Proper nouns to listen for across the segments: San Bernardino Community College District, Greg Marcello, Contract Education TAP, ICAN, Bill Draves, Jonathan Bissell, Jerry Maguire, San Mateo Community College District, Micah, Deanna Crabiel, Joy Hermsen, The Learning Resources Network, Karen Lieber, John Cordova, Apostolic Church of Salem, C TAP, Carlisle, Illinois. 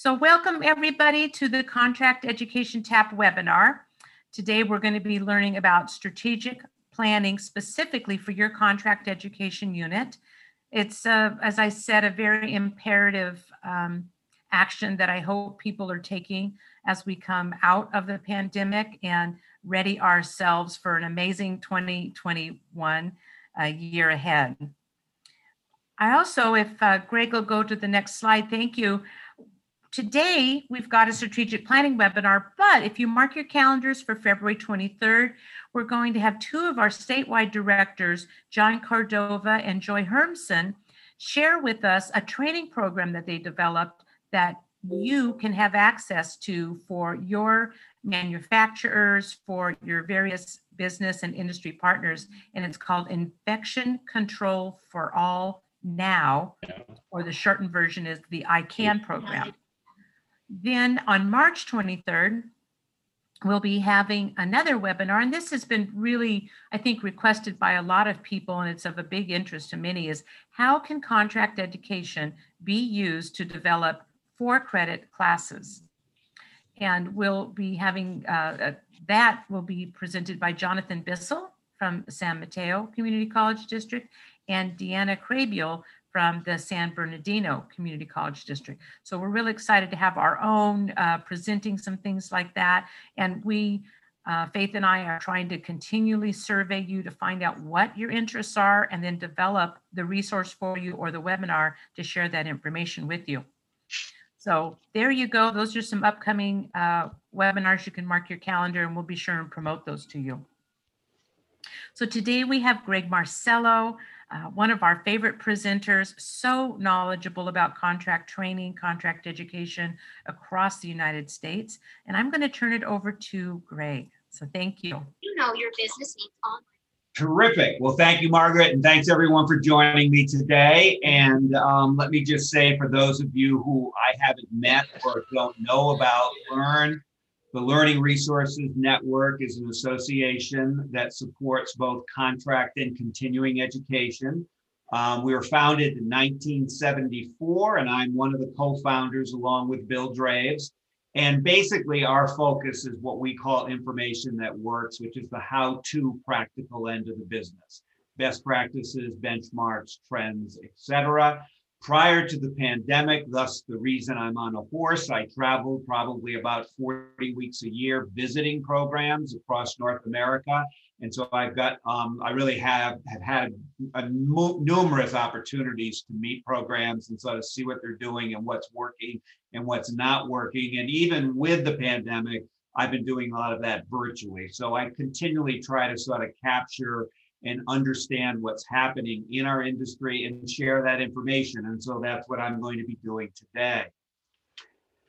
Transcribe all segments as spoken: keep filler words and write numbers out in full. So welcome everybody to the Contract Education TAP webinar. Today we're going to be learning about strategic planning specifically for your contract education unit. It's, uh, as I said, a very imperative um, action that I hope people are taking as we come out of the pandemic and ready ourselves for an amazing twenty twenty-one uh, year ahead. I also, if uh, Greg will go to the next slide, thank you. Today, we've got a strategic planning webinar, but if you mark your calendars for February twenty-third, we're going to have two of our statewide directors, John Cordova and Joy Hermsen, share with us a training program that they developed that you can have access to for your manufacturers, for your various business and industry partners, and it's called Infection Control for All Now, or the shortened version is the I CAN program. Then on March twenty-third, we'll be having another webinar, and this has been really, I think, requested by a lot of people, and it's of a big interest to many, is how can contract education be used to develop for-credit classes? And we'll be having, uh, that will be presented by Jonathan Bissell from San Mateo Community College District and Deanna Crabiel from the San Bernardino Community College District. So we're really excited to have our own uh, presenting some things like that. And we, uh, Faith and I, are trying to continually survey you to find out what your interests are and then develop the resource for you or the webinar to share that information with you. So there you go. Those are some upcoming uh, webinars. You can mark your calendar and we'll be sure and promote those to you. So today we have Greg Marcello, uh, one of our favorite presenters, so knowledgeable about contract training, contract education across the United States. And I'm going to turn it over to Greg. So thank you. You know your business needs online. Terrific. Well, thank you, Margaret, and thanks everyone for joining me today. And um, let me just say, for those of you who I haven't met or don't know about LEARN, the Learning Resources Network is an association that supports both contract and continuing education. Um, we were founded in nineteen seventy-four, and I'm one of the co-founders along with Bill Draves. And basically, our focus is what we call information that works, which is the how-to practical end of the business. Best practices, benchmarks, trends, et cetera. Prior to the pandemic, thus the reason I'm on a horse, I traveled probably about forty weeks a year visiting programs across North America. And so I've got, um, I really have, have had a, a numerous opportunities to meet programs and sort of see what they're doing and what's working and what's not working. And even with the pandemic, I've been doing a lot of that virtually. So I continually try to sort of capture and understand what's happening in our industry and share that information. And so that's what I'm going to be doing today.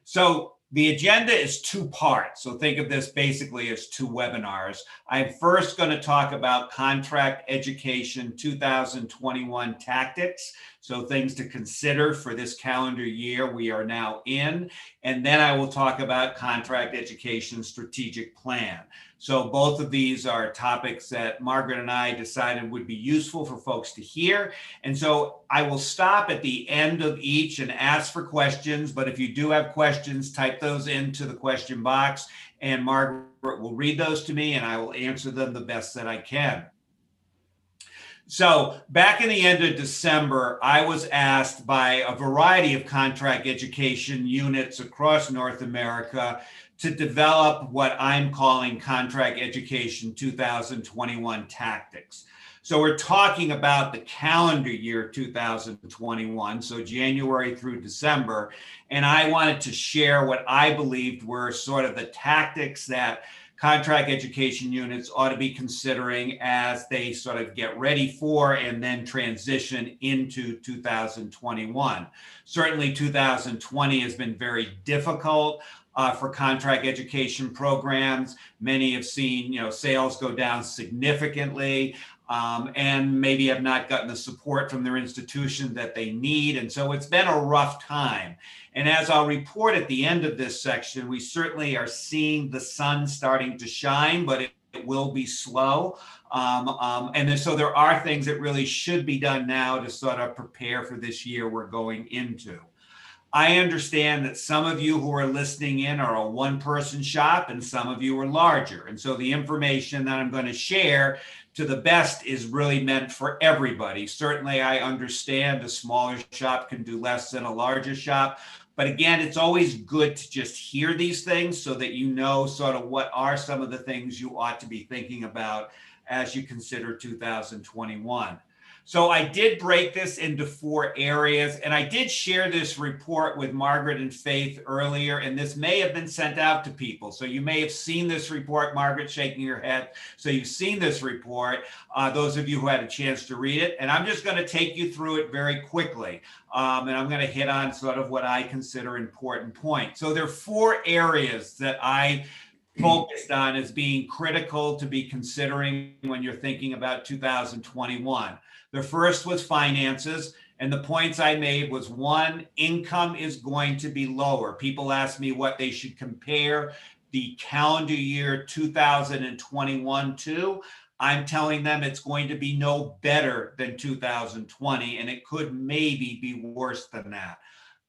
So the agenda is two parts. So think of this basically as two webinars. I'm first going to talk about contract education two thousand twenty-one tactics. So things to consider for this calendar year we are now in. And then I will talk about contract education strategic plan. So both of these are topics that Margaret and I decided would be useful for folks to hear. And so I will stop at the end of each and ask for questions. But if you do have questions, type those into the question box and Margaret will read those to me and I will answer them the best that I can. So back in the end of December, I was asked by a variety of contract education units across North America to develop what I'm calling Contract Education two thousand twenty-one tactics. So we're talking about the calendar year two thousand twenty-one, so January through December. And I wanted to share what I believed were sort of the tactics that contract education units ought to be considering as they sort of get ready for and then transition into two thousand twenty-one. Certainly two thousand twenty has been very difficult uh, for contract education programs. Many have seen, you know, sales go down significantly um, and maybe have not gotten the support from their institution that they need. And so it's been a rough time. And as I'll report at the end of this section, we certainly are seeing the sun starting to shine, but it, it will be slow. Um, um, and then, so there are things that really should be done now to sort of prepare for this year we're going into. I understand that some of you who are listening in are a one-person shop and some of you are larger. And so the information that I'm going to share to the best is really meant for everybody. Certainly, I understand a smaller shop can do less than a larger shop. But again, it's always good to just hear these things so that you know sort of what are some of the things you ought to be thinking about as you consider two thousand twenty-one. So I did break this into four areas, and I did share this report with Margaret and Faith earlier, and this may have been sent out to people. So you may have seen this report, Margaret shaking her head. So you've seen this report, uh, those of you who had a chance to read it, and I'm just going to take you through it very quickly. Um, and I'm going to hit on sort of what I consider important points. So there are four areas that I focused on as being critical to be considering when you're thinking about two thousand twenty-one. The first was finances, and the points I made was, one, income is going to be lower. People ask me what they should compare the calendar year two thousand twenty-one to. I'm telling them it's going to be no better than two thousand twenty, and it could maybe be worse than that.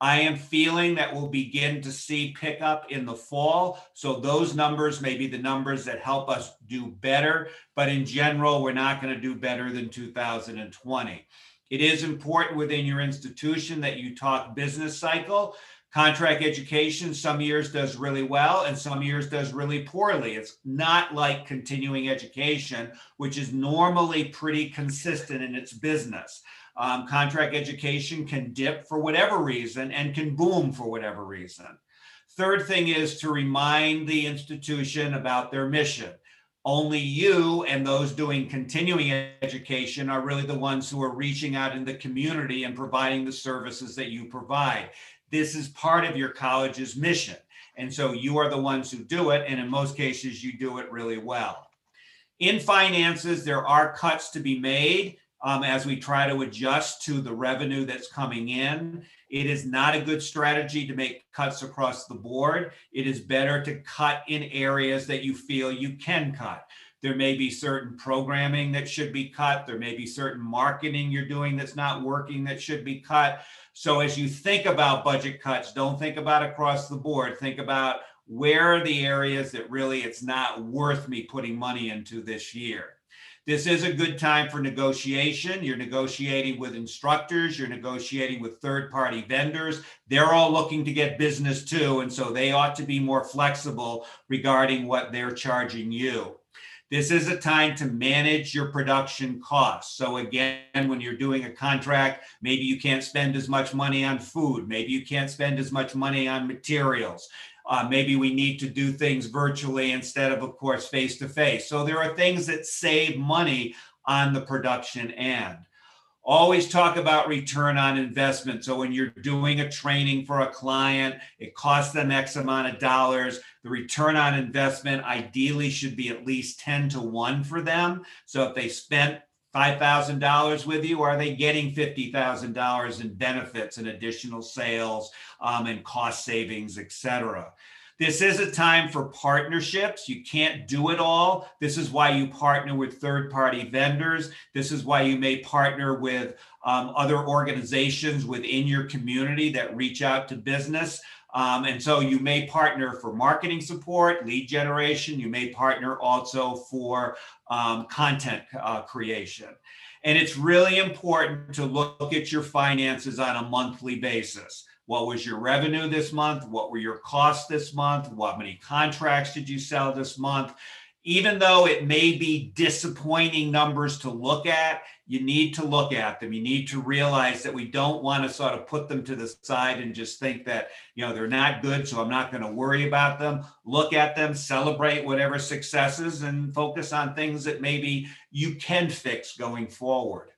I am feeling that we'll begin to see pickup in the fall. So those numbers may be the numbers that help us do better, but in general, we're not going to do better than two thousand twenty. It is important within your institution that you talk business cycle. Contract education, some years does really well and some years does really poorly. It's not like continuing education, which is normally pretty consistent in its business. Um, contract education can dip for whatever reason and can boom for whatever reason. Third thing is to remind the institution about their mission. Only you and those doing continuing education are really the ones who are reaching out in the community and providing the services that you provide. This is part of your college's mission. And so you are the ones who do it. And in most cases, you do it really well. In finances, there are cuts to be made. Um, as we try to adjust to the revenue that's coming in. It is not a good strategy to make cuts across the board. It is better to cut in areas that you feel you can cut. There may be certain programming that should be cut. There may be certain marketing you're doing that's not working that should be cut. So as you think about budget cuts, don't think about across the board. Think about where are the areas that really it's not worth me putting money into this year. This is a good time for negotiation. You're negotiating with instructors. You're negotiating with third-party vendors. They're all looking to get business too, and so they ought to be more flexible regarding what they're charging you. This is a time to manage your production costs. So again, when you're doing a contract, maybe you can't spend as much money on food. Maybe you can't spend as much money on materials. Uh, maybe we need to do things virtually instead of, of course, face-to-face. So there are things that save money on the production end. Always talk about return on investment. So when you're doing a training for a client, it costs them X amount of dollars. The return on investment ideally should be at least ten to one for them. So if they spent five thousand dollars with you, are they getting fifty thousand dollars in benefits and additional sales um, and cost savings, et cetera? This is a time for partnerships. You can't do it all. This is why you partner with third-party vendors. This is why you may partner with um, other organizations within your community that reach out to business. Um, and so you may partner for marketing support, lead generation. You may partner also for um, content uh, creation. And it's really important to look at your finances on a monthly basis. What was your revenue this month? What were your costs this month? What many contracts did you sell this month? Even though it may be disappointing numbers to look at, you need to look at them. You need to realize that we don't want to sort of put them to the side and just think that, you know, they're not good, so I'm not going to worry about them. Look at them, celebrate whatever successes, and focus on things that maybe you can fix going forward.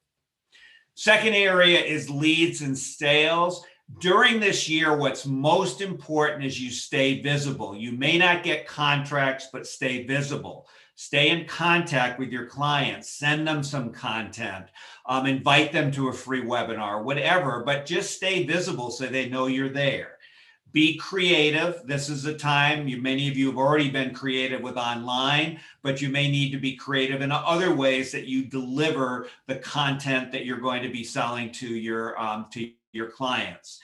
Second area is leads and sales. During this year, what's most important is you stay visible. You may not get contracts, but stay visible. Stay in contact with your clients. Send them some content. Um, invite them to a free webinar, whatever, but just stay visible so they know you're there. Be creative. This is a time, you, many of you have already been creative with online, but you may need to be creative in other ways that you deliver the content that you're going to be selling to your um, to your clients.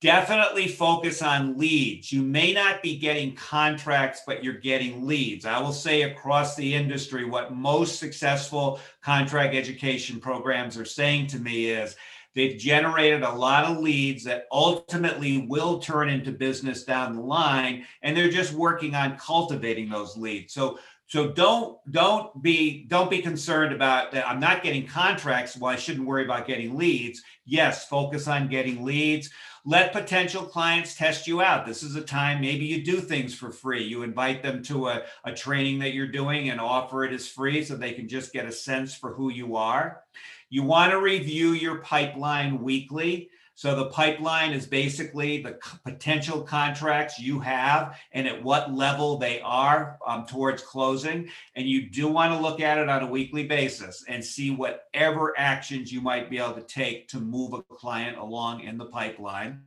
Definitely focus on leads. You may not be getting contracts, but you're getting leads. I will say across the industry, what most successful contract education programs are saying to me is they've generated a lot of leads that ultimately will turn into business down the line, and they're just working on cultivating those leads. So So don't don't be don't be concerned about that. I'm not getting contracts. Well, I shouldn't worry about getting leads. Yes, focus on getting leads. Let potential clients test you out. This is a time maybe you do things for free. You invite them to a, a training that you're doing and offer it as free so they can just get a sense for who you are. You want to review your pipeline weekly. So the pipeline is basically the potential contracts you have and at what level they are um, towards closing. And you do want to look at it on a weekly basis and see whatever actions you might be able to take to move a client along in the pipeline.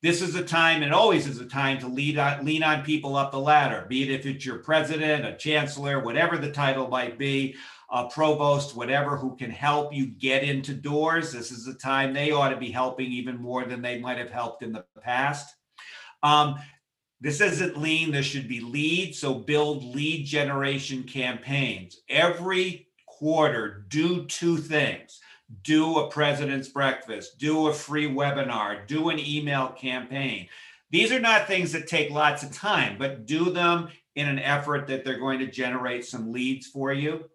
This is a time, and always is a time, to lead on, lean on people up the ladder, be it if it's your president, a chancellor, whatever the title might be, a provost, whatever, who can help you get into doors. This is the time they ought to be helping even more than they might have helped in the past. Um, This isn't lean, this should be lead, so build lead generation campaigns. Every quarter, do two things. Do a president's breakfast, do a free webinar, do an email campaign. These are not things that take lots of time, but do them in an effort that they're going to generate some leads for you.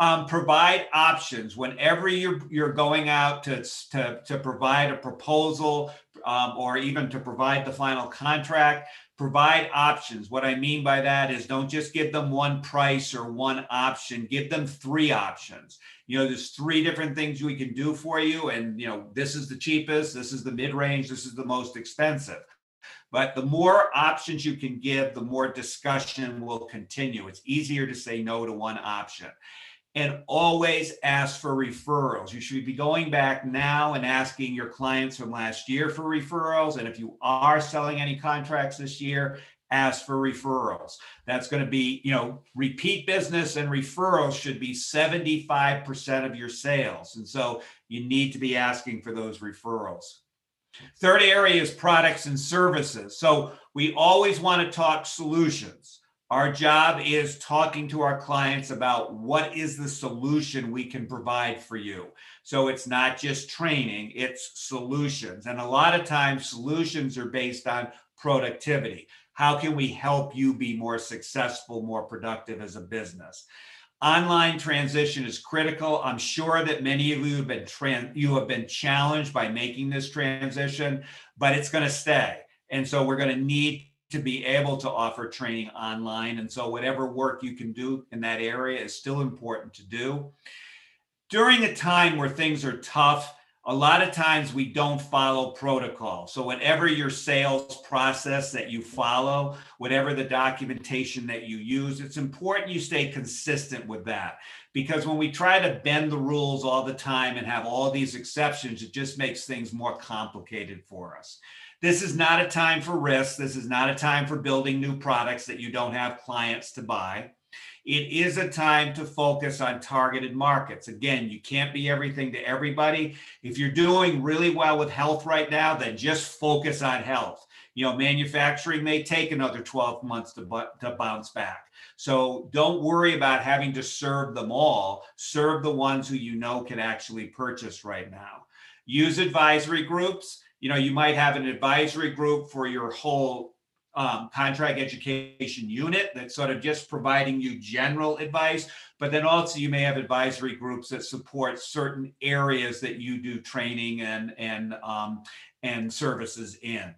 Um, provide options. Whenever you're, you're going out to, to, to provide a proposal um, or even to provide the final contract, provide options. What I mean by that is don't just give them one price or one option, give them three options. You know, there's three different things we can do for you. And, you know, this is the cheapest, this is the mid-range, this is the most expensive. But the more options you can give, the more discussion will continue. It's easier to say no to one option. And always ask for referrals. You should be going back now and asking your clients from last year for referrals. And if you are selling any contracts this year, ask for referrals. That's going to be, you know, repeat business and referrals should be seventy-five percent of your sales. And so you need to be asking for those referrals. Third area is products and services. So we always want to talk solutions. Our job is talking to our clients about what is the solution we can provide for you. So it's not just training, it's solutions. And a lot of times solutions are based on productivity. How can we help you be more successful, more productive as a business? Online transition is critical. I'm sure that many of you have been tran- you have been challenged by making this transition, but it's going to stay. And so we're going to need to be able to offer training online. And so whatever work you can do in that area is still important to do. During a time where things are tough, a lot of times we don't follow protocol. So whatever your sales process that you follow, whatever the documentation that you use, it's important you stay consistent with that. Because when we try to bend the rules all the time and have all these exceptions, it just makes things more complicated for us. This is not a time for risks. This is not a time for building new products that you don't have clients to buy. It is a time to focus on targeted markets. Again, you can't be everything to everybody. If you're doing really well with health right now, then just focus on health. You know, manufacturing may take another twelve months to, bu- to bounce back. So don't worry about having to serve them all. Serve the ones who you know can actually purchase right now. Use advisory groups. You know, you might have an advisory group for your whole um, contract education unit that's sort of just providing you general advice, but then also you may have advisory groups that support certain areas that you do training and, and, um, and services in.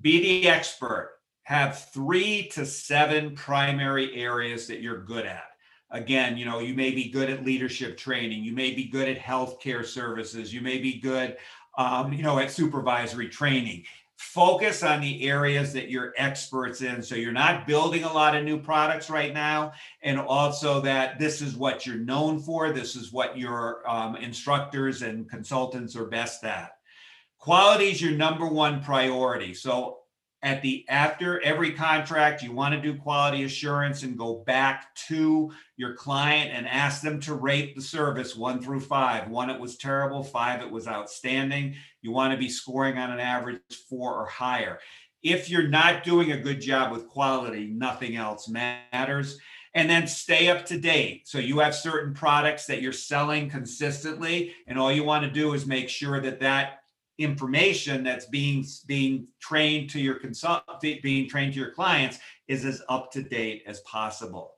Be the expert. Have three to seven primary areas that you're good at. Again, you know, you may be good at leadership training. You may be good at healthcare services. You may be good Um, you know, at supervisory training. Focus on the areas that you're experts in. So you're not building a lot of new products right now. And also that this is what you're known for. This is what your um, instructors and consultants are best at. Quality is your number one priority. So at the after every contract, you want to do quality assurance and go back to your client and ask them to rate the service one through five. One, it was terrible. Five, it was outstanding. You want to be scoring on an average four or higher. If you're not doing a good job with quality, nothing else matters. And then stay up to date. So you have certain products that you're selling consistently, and all you want to do is make sure that that information that's being being trained to your consult being trained to your clients is as up to date as possible.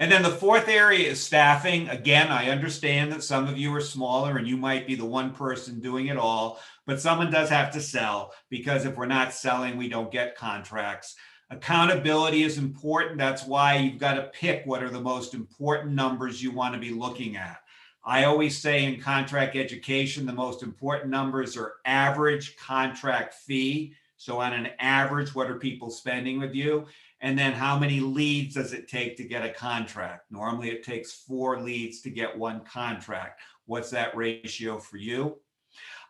And then the fourth area is staffing. Again, I understand that some of you are smaller and you might be the one person doing it all, but someone does have to sell, because if we're not selling, we don't get contracts. Accountability is important. That's why you've got to pick what are the most important numbers you want to be looking at. I always say in contract education, the most important numbers are average contract fee. So on an average, what are people spending with you? And then how many leads does it take to get a contract? Normally it takes four leads to get one contract. What's that ratio for you?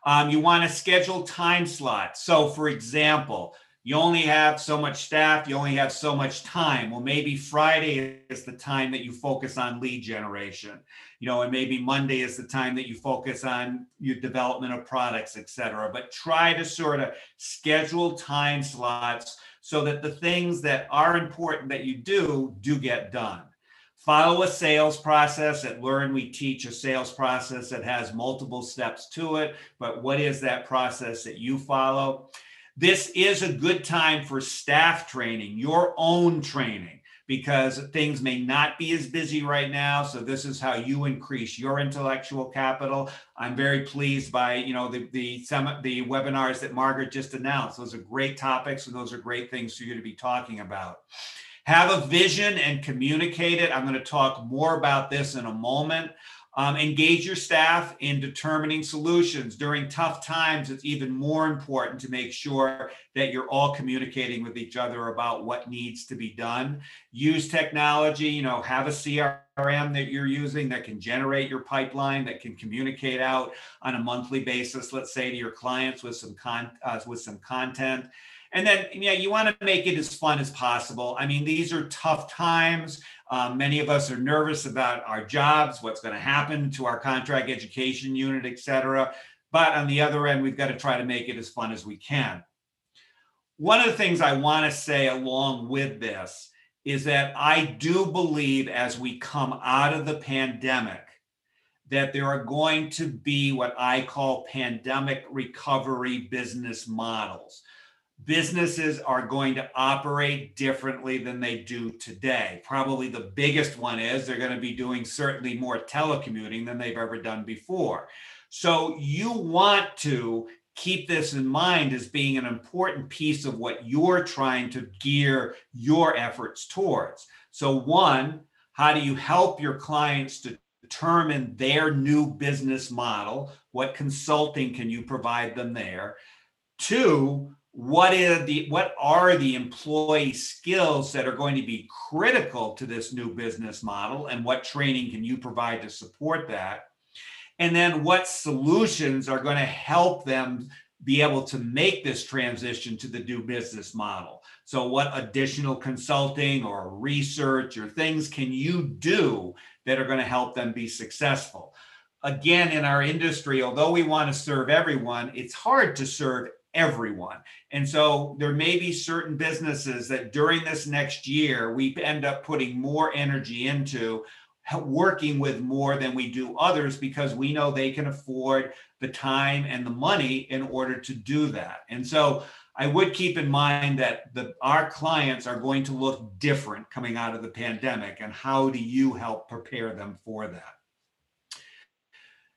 Um, you want to schedule time slots. So for example, you only have so much staff, you only have so much time. Well, maybe Friday is the time that you focus on lead generation, you know, and maybe Monday is the time that you focus on your development of products, et cetera. But try to sort of schedule time slots so that the things that are important that you do, do get done. Follow a sales process. At Learn, we teach a sales process that has multiple steps to it, but what is that process that you follow? This is a good time for staff training, your own training, because things may not be as busy right now. So this is how you increase your intellectual capital. I'm very pleased by, you know, the the, some, the webinars that Margaret just announced. Those are great topics, and those are great things for you to be talking about. Have a vision and communicate it. I'm going to talk more about this in a moment. Um, engage your staff in determining solutions. During tough times, it's even more important to make sure that you're all communicating with each other about what needs to be done. Use technology, you know, have a C R M that you're using that can generate your pipeline, that can communicate out on a monthly basis, let's say, to your clients with some con- uh, with some content. And then, yeah, you want to make it as fun as possible. I mean, these are tough times. Um, many of us are nervous about our jobs, what's going to happen to our contract education unit, et cetera. But on the other end, we've got to try to make it as fun as we can. One of the things I want to say along with this is that I do believe as we come out of the pandemic, that there are going to be what I call pandemic recovery business models. Businesses are going to operate differently than they do today. Probably the biggest one is they're going to be doing certainly more telecommuting than they've ever done before. So you want to keep this in mind as being an important piece of what you're trying to gear your efforts towards. So one, how do you help your clients to determine their new business model? What consulting can you provide them there? Two, What is the what are the employee skills that are going to be critical to this new business model, and what training can you provide to support that? And then what solutions are going to help them be able to make this transition to the new business model? So what additional consulting or research or things can you do that are going to help them be successful? Again, in our industry, although we want to serve everyone, it's hard to serve everyone. And so there may be certain businesses that during this next year, we end up putting more energy into working with more than we do others, because we know they can afford the time and the money in order to do that. And so I would keep in mind that the, our clients are going to look different coming out of the pandemic, and how do you help prepare them for that?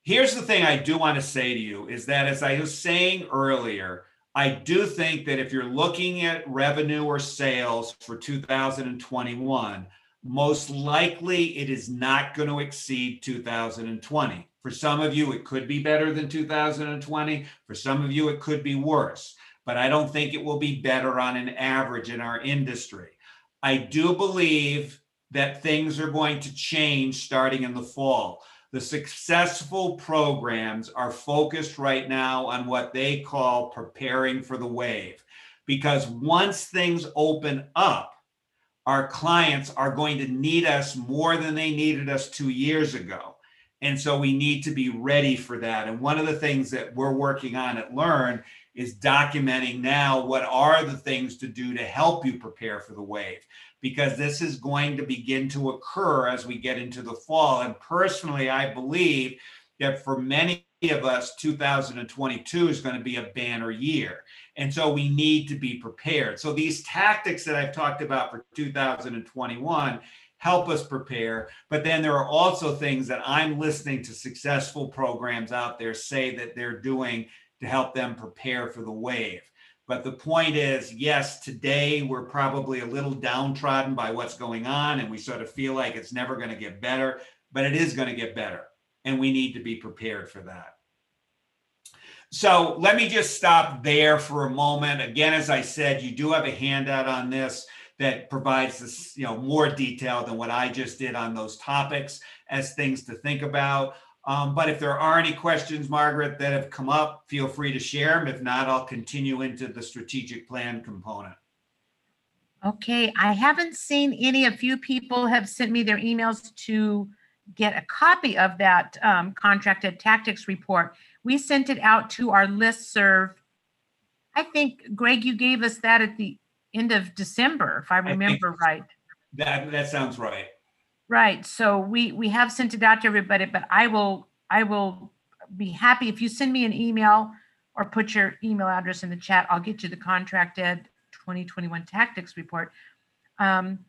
Here's the thing I do want to say to you is that, as I was saying earlier, I do think that if you're looking at revenue or sales for two thousand twenty-one, most likely it is not going to exceed two thousand twenty. For some of you, it could be better than two thousand twenty. For some of you, it could be worse. But I don't think it will be better on an average in our industry. I do believe that things are going to change starting in the fall. The successful programs are focused right now on what they call preparing for the wave. because once things open up, our clients are going to need us more than they needed us two years ago. And so we need to be ready for that. And one of the things that we're working on at Learn is documenting now what are the things to do to help you prepare for the wave, because this is going to begin to occur as we get into the fall. And personally, I believe that for many of us, two thousand twenty-two is going to be a banner year. And so we need to be prepared. So these tactics that I've talked about for two thousand twenty-one help us prepare. But then there are also things that I'm listening to successful programs out there say that they're doing to help them prepare for the wave. But the point is, yes, today we're probably a little downtrodden by what's going on, and we sort of feel like it's never going to get better, but it is going to get better. And we need to be prepared for that. So let me just stop there for a moment. Again, as I said, you do have a handout on this that provides this, you know, more detail than what I just did on those topics as things to think about. Um, but if there are any questions, Margaret, that have come up, feel free to share them. If not, I'll continue into the strategic plan component. Okay, I haven't seen any. A few people have sent me their emails to get a copy of that um, contracted tactics report. We sent it out to our listserv. I think, Greg, you gave us that at the end of December, if I remember I right. That that sounds right. Right. So we we have sent it out to everybody, but I will I will be happy if you send me an email or put your email address in the chat. I'll get you the Contract Ed twenty twenty-one Tactics Report. Um,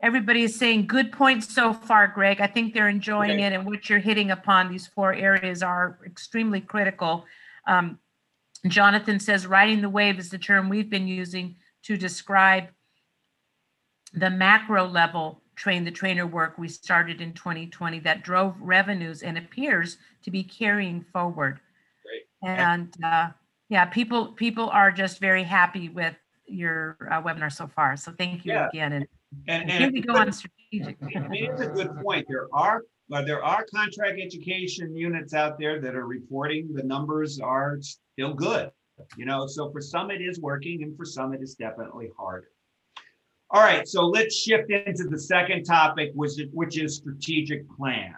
Everybody is saying good points so far, Greg. I think they're enjoying okay. it, and what you're hitting upon, these four areas, are extremely critical. Um, Jonathan says riding the wave is the term we've been using to describe the macro level train the trainer work we started in twenty twenty that drove revenues and appears to be carrying forward. Great. And uh, yeah, people people are just very happy with your uh, webinar so far. So thank you yeah. again. And, And, and Here we go on strategic. It's a good point. There are uh, there are contract education units out there that are reporting the numbers are still good. You know, so for some it is working, and for some it is definitely harder. All right, so let's shift into the second topic, which is, which is strategic plan.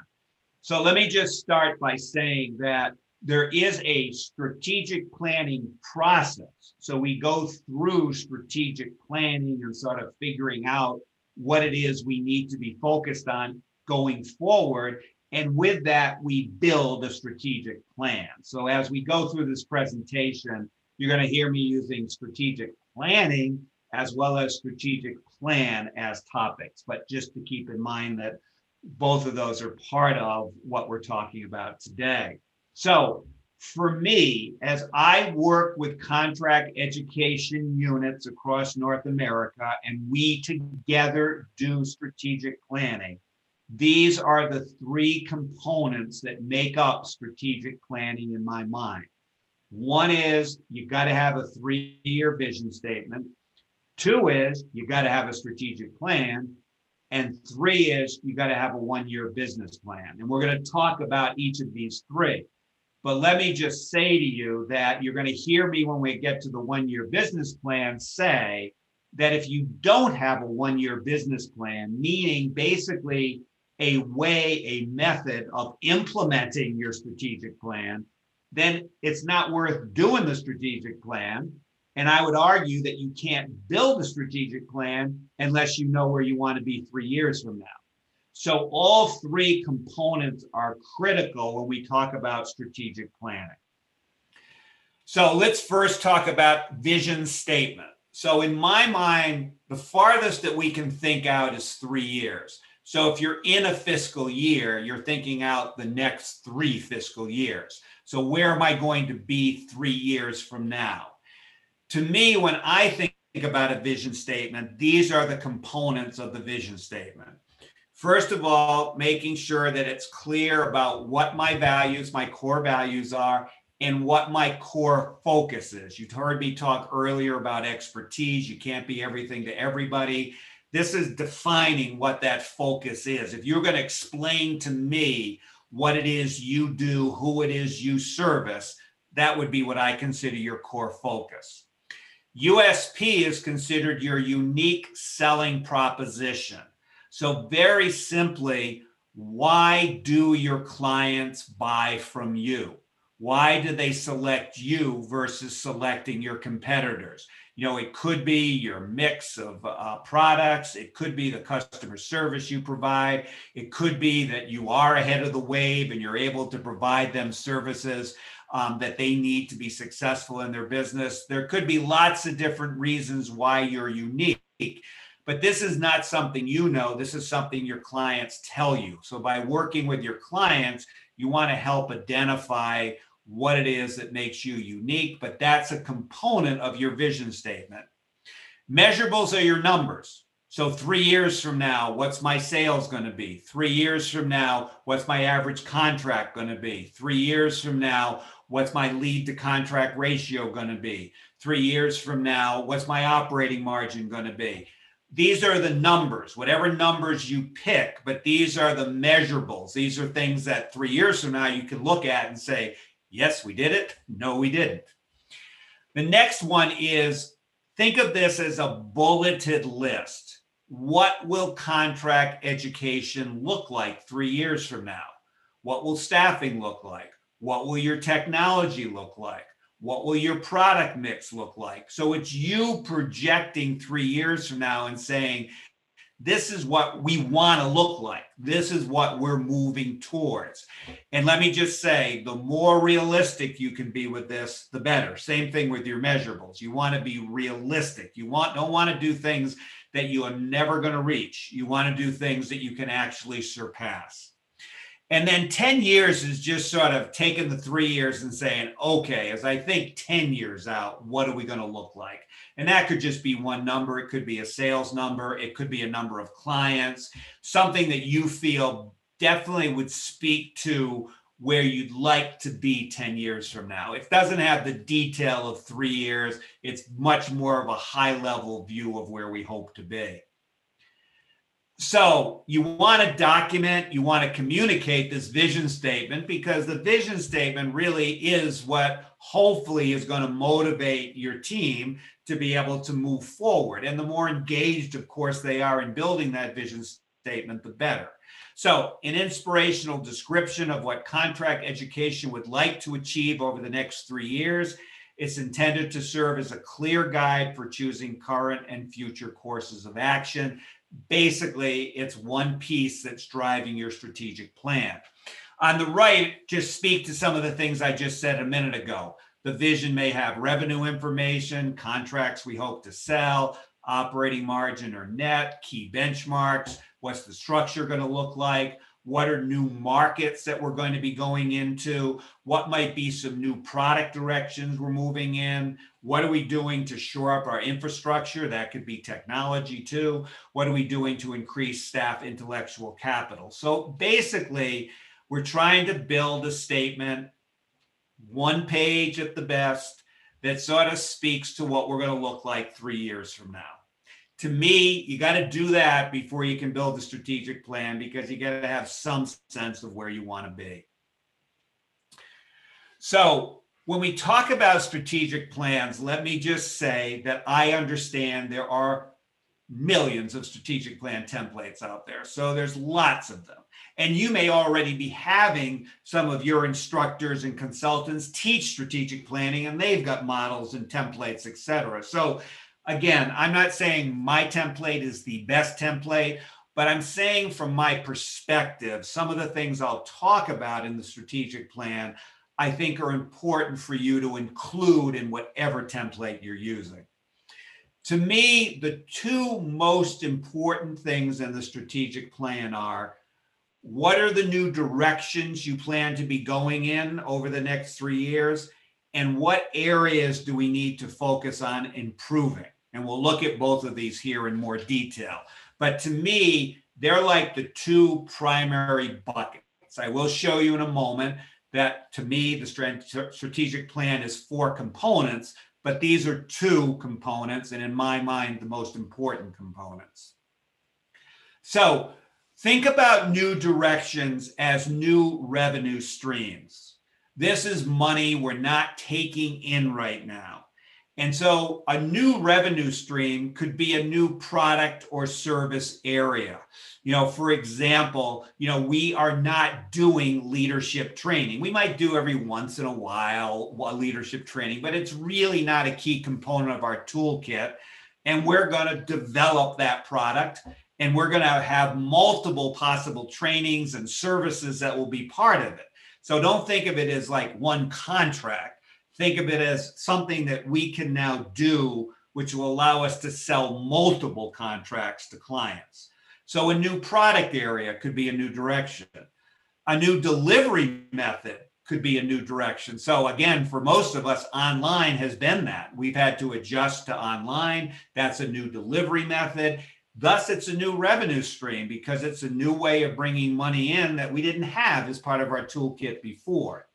So let me just start by saying that there is a strategic planning process. So we go through strategic planning and sort of figuring out what it is we need to be focused on going forward. And with that, we build a strategic plan. So as we go through this presentation, you're going to hear me using strategic planning as well as strategic plan as topics. But just to keep in mind that both of those are part of what we're talking about today. So for me, as I work with contract education units across North America, and we together do strategic planning, these are the three components that make up strategic planning in my mind. One is you've got to have a three-year vision statement. Two is you've got to have a strategic plan. And three is you've got to have a one-year business plan. And we're going to talk about each of these three. But let me just say to you that you're going to hear me when we get to the one-year business plan say that if you don't have a one-year business plan, meaning basically a way, a method of implementing your strategic plan, then it's not worth doing the strategic plan. And I would argue that you can't build a strategic plan unless you know where you want to be three years from now. So all three components are critical when we talk about strategic planning. So let's first talk about vision statement. So in my mind, the farthest that we can think out is three years. So if you're in a fiscal year, you're thinking out the next three fiscal years. So where am I going to be three years from now? To me, when I think about a vision statement, these are the components of the vision statement. First of all, making sure that it's clear about what my values, my core values are, and what my core focus is. You heard me talk earlier about expertise. You can't be everything to everybody. This is defining what that focus is. If you're going to explain to me what it is you do, who it is you service, that would be what I consider your core focus. U S P is considered your unique selling proposition. So very simply, why do your clients buy from you? Why do they select you versus selecting your competitors? You know, it could be your mix of uh, products. It could be the customer service you provide. It could be that you are ahead of the wave and you're able to provide them services um, that they need to be successful in their business. There could be lots of different reasons why you're unique. But this is not something you know. This is something your clients tell you. So by working with your clients, you want to help identify what it is that makes you unique, but that's a component of your vision statement. Measurables are your numbers. So three years from now, what's my sales going to be? Three years from now, what's my average contract going to be? Three years from now, what's my lead to contract ratio going to be? Three years from now, what's my operating margin going to be? These are the numbers, whatever numbers you pick, but these are the measurables. These are things that three years from now you can look at and say, yes, we did it. No, we didn't. The next one is, think of this as a bulleted list. What will contract education look like three years from now? What will staffing look like? What will your technology look like? What will your product mix look like? So it's you projecting three years from now and saying, this is what we want to look like. This is what we're moving towards. And let me just say, the more realistic you can be with this, the better. Same thing with your measurables. You want to be realistic. You want don't want to do things that you are never going to reach. You want to do things that you can actually surpass. And then ten years is just sort of taking the three years and saying, okay, as I think ten years out, what are we going to look like? And that could just be one number. It could be a sales number. It could be a number of clients, something that you feel definitely would speak to where you'd like to be ten years from now. It doesn't have the detail of three years. It's much more of a high-level view of where we hope to be. So you want to document, you want to communicate this vision statement, because the vision statement really is what hopefully is going to motivate your team to be able to move forward. And the more engaged, of course, they are in building that vision statement, the better. So an inspirational description of what contract education would like to achieve over the next three years. It's intended to serve as a clear guide for choosing current and future courses of action. Basically, it's one piece that's driving your strategic plan. On the right, just speak to some of the things I just said a minute ago. The vision may have revenue information, contracts we hope to sell, operating margin or net, key benchmarks, what's the structure going to look like, what are new markets that we're going to be going into, what might be some new product directions we're moving in, what are we doing to shore up our infrastructure, that could be technology too, what are we doing to increase staff intellectual capital. So basically, we're trying to build a statement, one page at the best, that sort of speaks to what we're going to look like three years from now. To me, you got to do that before you can build the strategic plan, because you got to have some sense of where you want to be. So when we talk about strategic plans, let me just say that I understand there are millions of strategic plan templates out there. So there's lots of them. And you may already be having some of your instructors and consultants teach strategic planning, and they've got models and templates, et cetera. So again, I'm not saying my template is the best template, but I'm saying from my perspective, some of the things I'll talk about in the strategic plan, I think are important for you to include in whatever template you're using. To me, the two most important things in the strategic plan are, what are the new directions you plan to be going in over the next three years? And what areas do we need to focus on improving? And we'll look at both of these here in more detail. But to me, they're like the two primary buckets. I will show you in a moment that to me, the strategic plan is four components, but these are two components, and in my mind, the most important components. So think about new directions as new revenue streams. This is money we're not taking in right now. And so a new revenue stream could be a new product or service area. You know, for example, you know, we are not doing leadership training. We might do every once in a while a leadership training, but it's really not a key component of our toolkit. And we're going to develop that product, and we're going to have multiple possible trainings and services that will be part of it. So don't think of it as like one contract. Think of it as something that we can now do, which will allow us to sell multiple contracts to clients. So a new product area could be a new direction. A new delivery method could be a new direction. So again, for most of us, online has been that. We've had to adjust to online. That's a new delivery method. Thus, it's a new revenue stream because it's a new way of bringing money in that we didn't have as part of our toolkit before.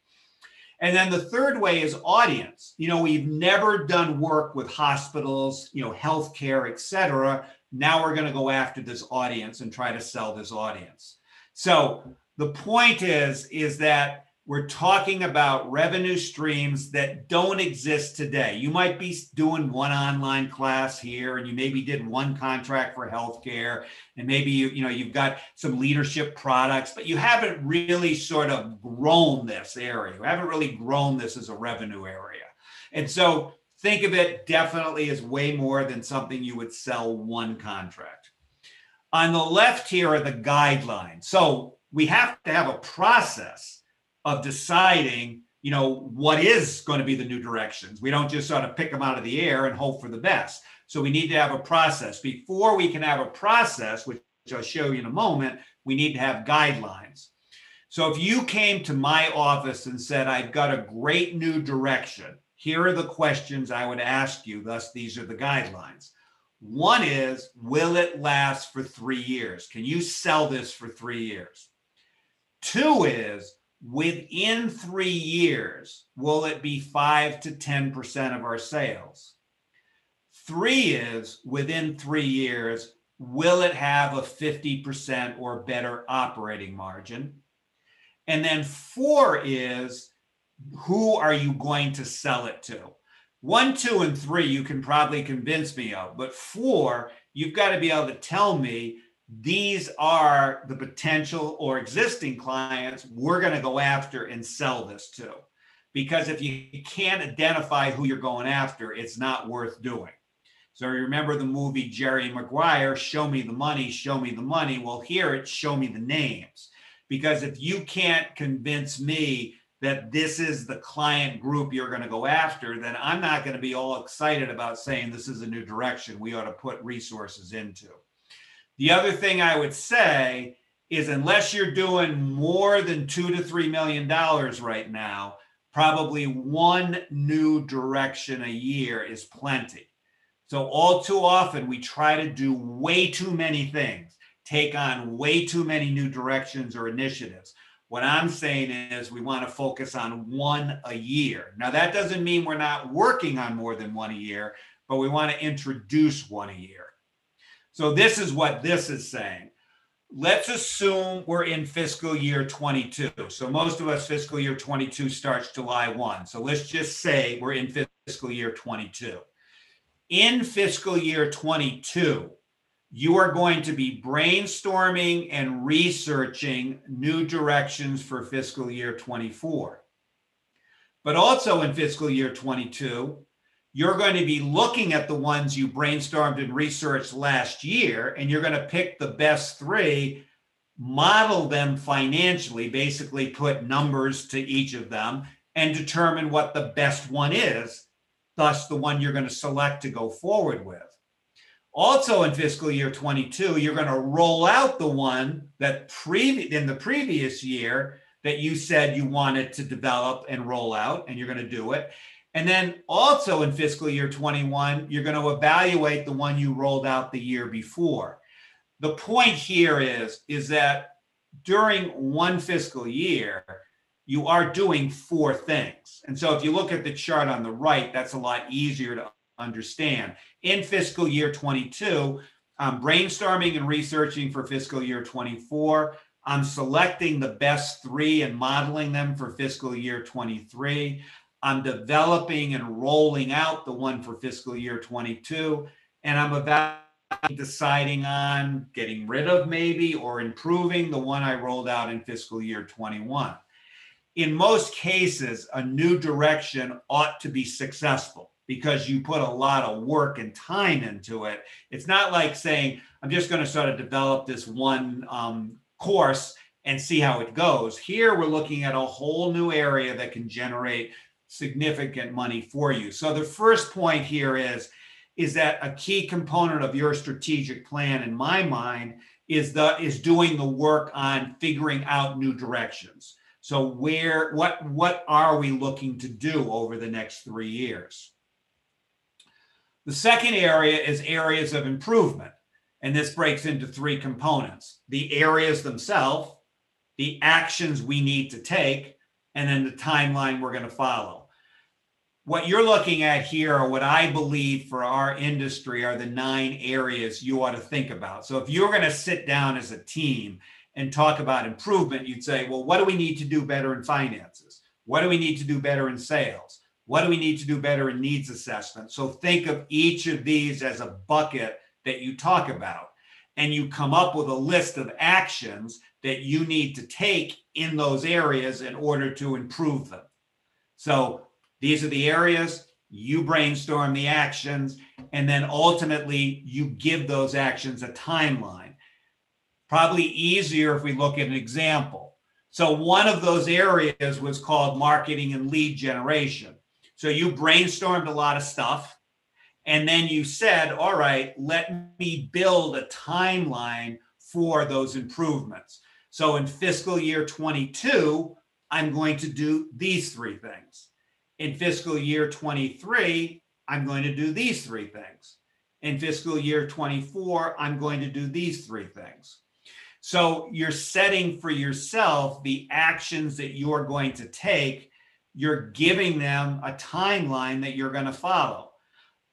And then the third way is audience. You know, we've never done work with hospitals, you know, healthcare, et cetera. Now we're going to go after this audience and try to sell this audience. So the point is, is that we're talking about revenue streams that don't exist today. You might be doing one online class here, and you maybe did one contract for healthcare, and maybe you, you know, you've got some leadership products, but you haven't really sort of grown this area. You haven't really grown this as a revenue area. And so think of it definitely as way more than something you would sell one contract. On the left here are the guidelines. So we have to have a process of deciding, you know, what is going to be the new directions. We don't just sort of pick them out of the air and hope for the best. So we need to have a process. Before we can have a process, which I'll show you in a moment, we need to have guidelines. So if you came to my office and said, I've got a great new direction, here are the questions I would ask you. Thus, these are the guidelines. One is, will it last for three years? Can you sell this for three years? Two is, within three years, will it be five to ten percent of our sales? Three is, within three years, will it have a fifty percent or better operating margin? And then four is, who are you going to sell it to? One, two, and three, you can probably convince me of, but four, you've got to be able to tell me these are the potential or existing clients we're going to go after and sell this to. Because if you can't identify who you're going after, it's not worth doing. So remember the movie Jerry Maguire, show me the money, show me the money. Well, here it's show me the names. Because if you can't convince me that this is the client group you're going to go after, then I'm not going to be all excited about saying this is a new direction we ought to put resources into. The other thing I would say is, unless you're doing more than two to three million dollars right now, probably one new direction a year is plenty. So all too often we try to do way too many things, take on way too many new directions or initiatives. What I'm saying is we want to focus on one a year. Now that doesn't mean we're not working on more than one a year, but we want to introduce one a year. So this is what this is saying. Let's assume we're in fiscal year twenty-two. So most of us, fiscal year twenty-two starts July first. So let's just say we're in fiscal year twenty-two. In fiscal year twenty-two, you are going to be brainstorming and researching new directions for fiscal year twenty-four. But also in fiscal year twenty-two, you're going to be looking at the ones you brainstormed and researched last year, and you're going to pick the best three, model them financially, basically put numbers to each of them, and determine what the best one is, thus the one you're going to select to go forward with. Also in fiscal year twenty-two, you're going to roll out the one that pre- in the previous year that you said you wanted to develop and roll out, and you're going to do it. And then also in fiscal year twenty-one, you're going to evaluate the one you rolled out the year before. The point here is, is that during one fiscal year, you are doing four things. And so if you look at the chart on the right, that's a lot easier to understand. In fiscal year twenty-two, I'm brainstorming and researching for fiscal year twenty-four. I'm selecting the best three and modeling them for fiscal year twenty-three. I'm developing and rolling out the one for fiscal year twenty-two, and I'm about deciding on getting rid of maybe or improving the one I rolled out in fiscal year twenty-one. In most cases, a new direction ought to be successful because you put a lot of work and time into it. It's not like saying, I'm just going to sort of develop this one um, course and see how it goes. Here, we're looking at a whole new area that can generate significant money for you. So the first point here is, is that a key component of your strategic plan, in my mind, is the is doing the work on figuring out new directions. So where what what are we looking to do over the next three years? The second area is areas of improvement. And this breaks into three components: the areas themselves, the actions we need to take, and then the timeline we're going to follow. What you're looking at here, or what I believe for our industry, are the nine areas you ought to think about. So if you're going to sit down as a team and talk about improvement, you'd say, well, what do we need to do better in finances? What do we need to do better in sales? What do we need to do better in needs assessment? So think of each of these as a bucket that you talk about, and you come up with a list of actions that you need to take in those areas in order to improve them. So these are the areas, you brainstorm the actions, and then ultimately you give those actions a timeline. Probably easier if we look at an example. So one of those areas was called marketing and lead generation. So you brainstormed a lot of stuff, and then you said, all right, let me build a timeline for those improvements. So in fiscal year twenty-two, I'm going to do these three things. In fiscal year twenty-three, I'm going to do these three things. In fiscal year twenty-four, I'm going to do these three things. So you're setting for yourself the actions that you're going to take. You're giving them a timeline that you're going to follow.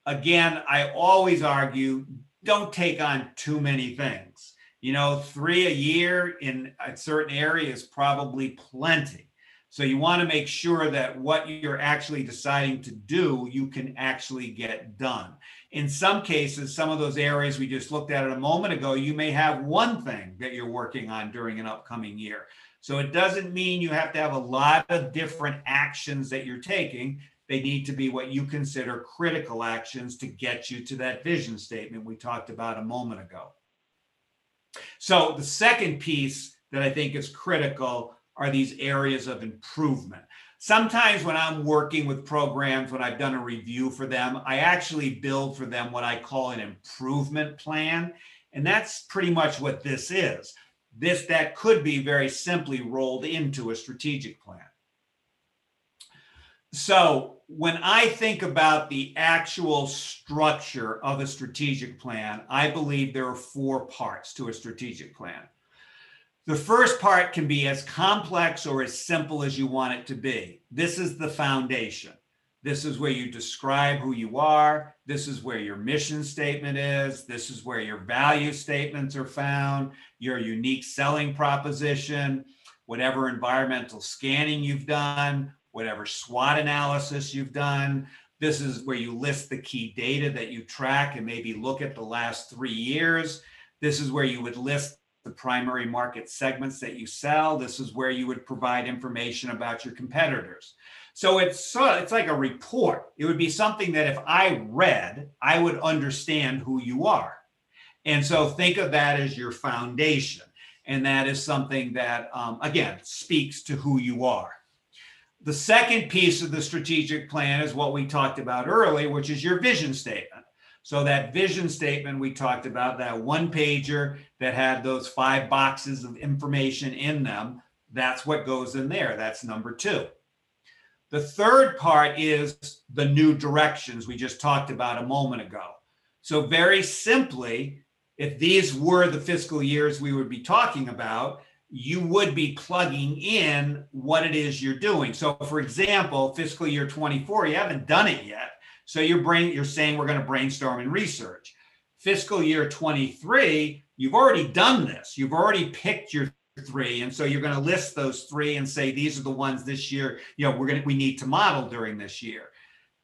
Again, I always argue, don't take on too many things. You know, three a year in a certain area is probably plenty. So you want to make sure that what you're actually deciding to do, you can actually get done. In some cases, some of those areas we just looked at a moment ago, you may have one thing that you're working on during an upcoming year. So it doesn't mean you have to have a lot of different actions that you're taking. They need to be what you consider critical actions to get you to that vision statement we talked about a moment ago. So the second piece that I think is critical are these areas of improvement. Sometimes when I'm working with programs, when I've done a review for them, I actually build for them what I call an improvement plan. And that's pretty much what this is. This, that could be very simply rolled into a strategic plan. So when I think about the actual structure of a strategic plan, I believe there are four parts to a strategic plan. The first part can be as complex or as simple as you want it to be. This is the foundation. This is where you describe who you are. This is where your mission statement is. This is where your value statements are found, your unique selling proposition, whatever environmental scanning you've done, whatever SWOT analysis you've done. This is where you list the key data that you track and maybe look at the last three years. This is where you would list the primary market segments that you sell. This is where you would provide information about your competitors. So it's, uh, it's like a report. It would be something that if I read, I would understand who you are. And so think of that as your foundation. And that is something that, um, again, speaks to who you are. The second piece of the strategic plan is what we talked about earlier, which is your vision statement. So that vision statement we talked about, that one pager that had those five boxes of information in them, that's what goes in there. That's number two. The third part is the new directions we just talked about a moment ago. So very simply, if these were the fiscal years we would be talking about, you would be plugging in what it is you're doing. So for example, fiscal year twenty-four, you haven't done it yet. So you're, brain, you're saying we're going to brainstorm and research. Fiscal year twenty-three, you've already done this. You've already picked your three. And so you're going to list those three and say, these are the ones this year, you know, we're going to, we need to model during this year.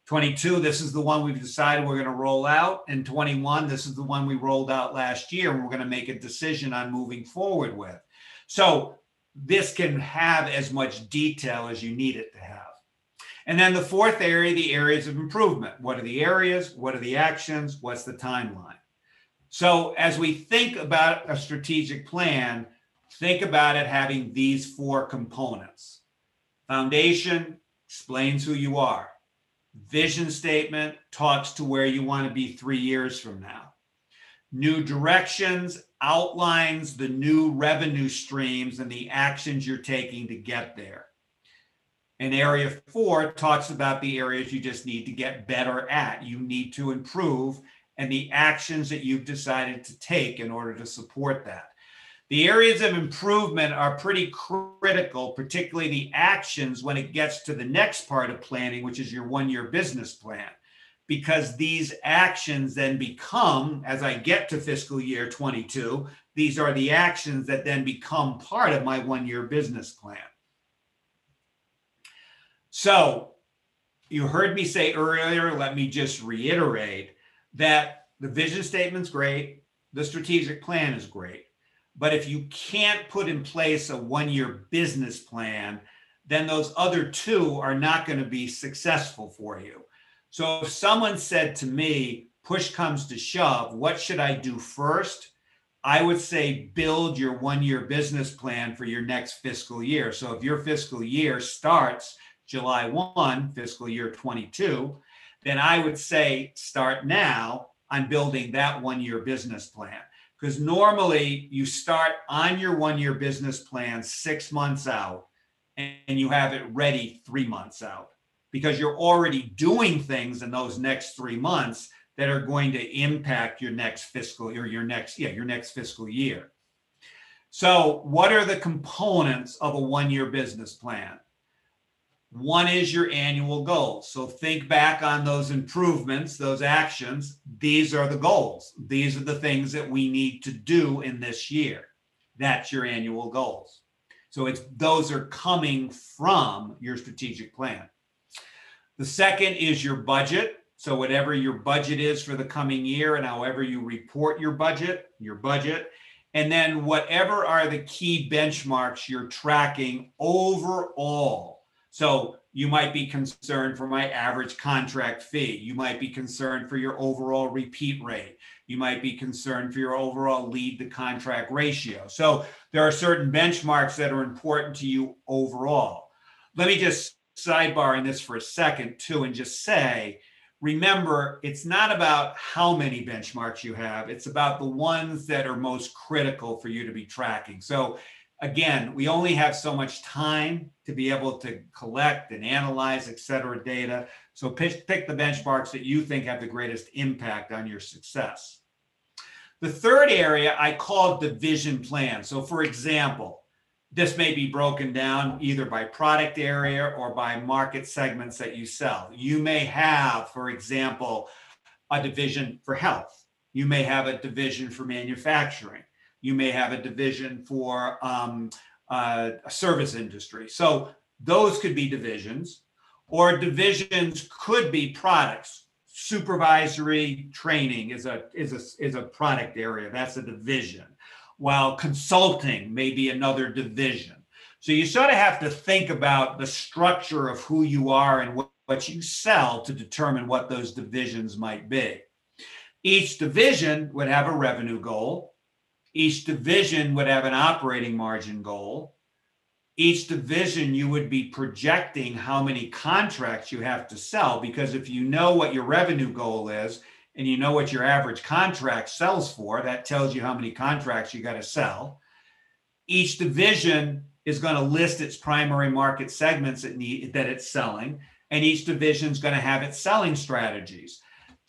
twenty-two, this is the one we've decided we're going to roll out. And twenty-one, this is the one we rolled out last year. And we're going to make a decision on moving forward with. So this can have as much detail as you need it to have. And then the fourth area, the areas of improvement. What are the areas? What are the actions? What's the timeline? So as we think about a strategic plan, think about it having these four components. Foundation explains who you are. Vision statement talks to where you want to be three years from now. New directions outlines the new revenue streams and the actions you're taking to get there. And area four talks about the areas you just need to get better at. You need to improve and the actions that you've decided to take in order to support that. The areas of improvement are pretty critical, particularly the actions when it gets to the next part of planning, which is your one-year business plan, because these actions then become, as I get to fiscal year twenty-two, these are the actions that then become part of my one-year business plan. So you heard me say earlier, let me just reiterate that the vision statement's great, the strategic plan is great. But if you can't put in place a one-year business plan, then those other two are not going to be successful for you. So if someone said to me, push comes to shove, what should I do first? I would say build your one-year business plan for your next fiscal year. So if your fiscal year starts July first, fiscal year twenty-two, then I would say start now on building that one-year business plan. Because normally you start on your one-year business plan six months out and you have it ready three months out because you're already doing things in those next three months that are going to impact your next fiscal or your next, yeah, your next fiscal year. So what are the components of a one-year business plan? One is your annual goals. So think back on those improvements, those actions. These are the goals. These are the things that we need to do in this year. That's your annual goals. So it's those are coming from your strategic plan. The second is your budget. So whatever your budget is for the coming year and however you report your budget, your budget. And then whatever are the key benchmarks you're tracking overall. So you might be concerned for my average contract fee. You might be concerned for your overall repeat rate. You might be concerned for your overall lead to contract ratio. So there are certain benchmarks that are important to you overall. Let me just sidebar in this for a second too and just say, remember, it's not about how many benchmarks you have. It's about the ones that are most critical for you to be tracking. So again, we only have so much time to be able to collect and analyze, et cetera, data. So pick, pick the benchmarks that you think have the greatest impact on your success. The third area I called the vision plan. So for example, this may be broken down either by product area or by market segments that you sell. You may have, for example, a division for health. You may have a division for manufacturing. You may have a division for um, uh, a service industry. So those could be divisions, or divisions could be products. Supervisory training is a, is a, is a product area, that's a division, while consulting may be another division. So you sort of have to think about the structure of who you are and what, what you sell to determine what those divisions might be. Each division would have a revenue goal. Each division would have an operating margin goal. Each division, you would be projecting how many contracts you have to sell, because if you know what your revenue goal is and you know what your average contract sells for, that tells you how many contracts you got to sell. Each division is going to list its primary market segments that need, that it's selling, and each division is going to have its selling strategies.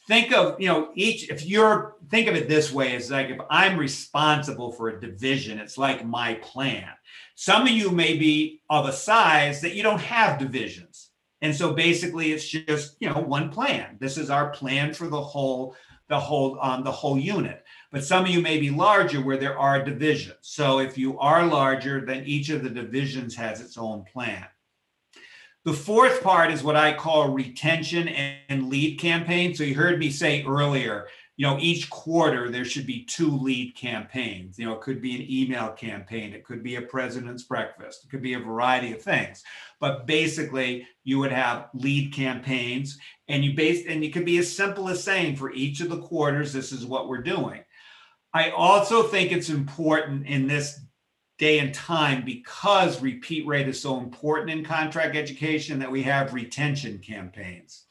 Think of, you know, each, if you're, think of it this way, it's like if I'm responsible for a division, it's like my plan. Some of you may be of a size that you don't have divisions. And so basically it's just, you know, one plan. This is our plan for the whole the whole um, the whole unit. But some of you may be larger where there are divisions. So if you are larger, then each of the divisions has its own plan. The fourth part is what I call retention and lead campaign. So you heard me say earlier, you know, each quarter there should be two lead campaigns. You know, it could be an email campaign, it could be a president's breakfast, it could be a variety of things. But basically, you would have lead campaigns, and you base and it could be as simple as saying for each of the quarters, this is what we're doing. I also think it's important in this day and time, because repeat rate is so important in contract education, that we have retention campaigns.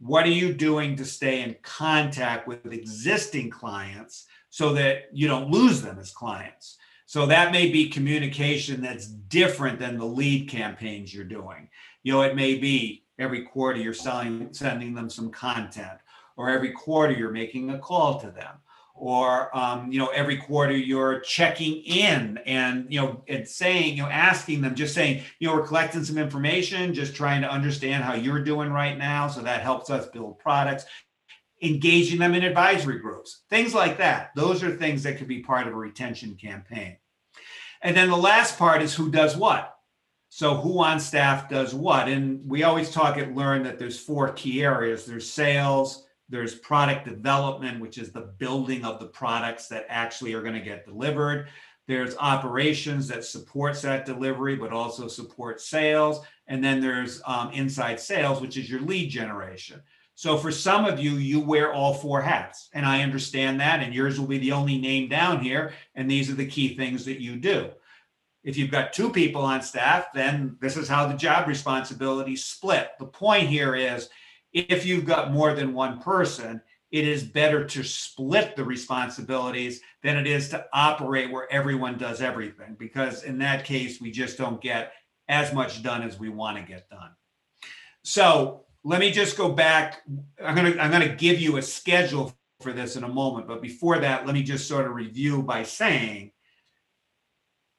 What are you doing to stay in contact with existing clients so that you don't lose them as clients? So that may be communication that's different than the lead campaigns you're doing. You know, it may be every quarter you're selling, sending them some content, or every quarter you're making a call to them. Or, um, you know, every quarter you're checking in and, you know, and saying, you know, asking them, just saying, you know, we're collecting some information, just trying to understand how you're doing right now. So that helps us build products, engaging them in advisory groups, things like that. Those are things that could be part of a retention campaign. And then the last part is who does what. So who on staff does what? And we always talk at Learn that there's four key areas. There's sales, there's product development, which is the building of the products that actually are going to get delivered. There's operations that supports that delivery, but also supports sales. And then there's um, inside sales, which is your lead generation. So for some of you, you wear all four hats, and I understand that, and yours will be the only name down here. And these are the key things that you do. If you've got two people on staff, then this is how the job responsibilities split. The point here is, if you've got more than one person, it is better to split the responsibilities than it is to operate where everyone does everything, because in that case, we just don't get as much done as we want to get done. So let me just go back. I'm going to, I'm going to give you a schedule for this in a moment. But before that, let me just sort of review by saying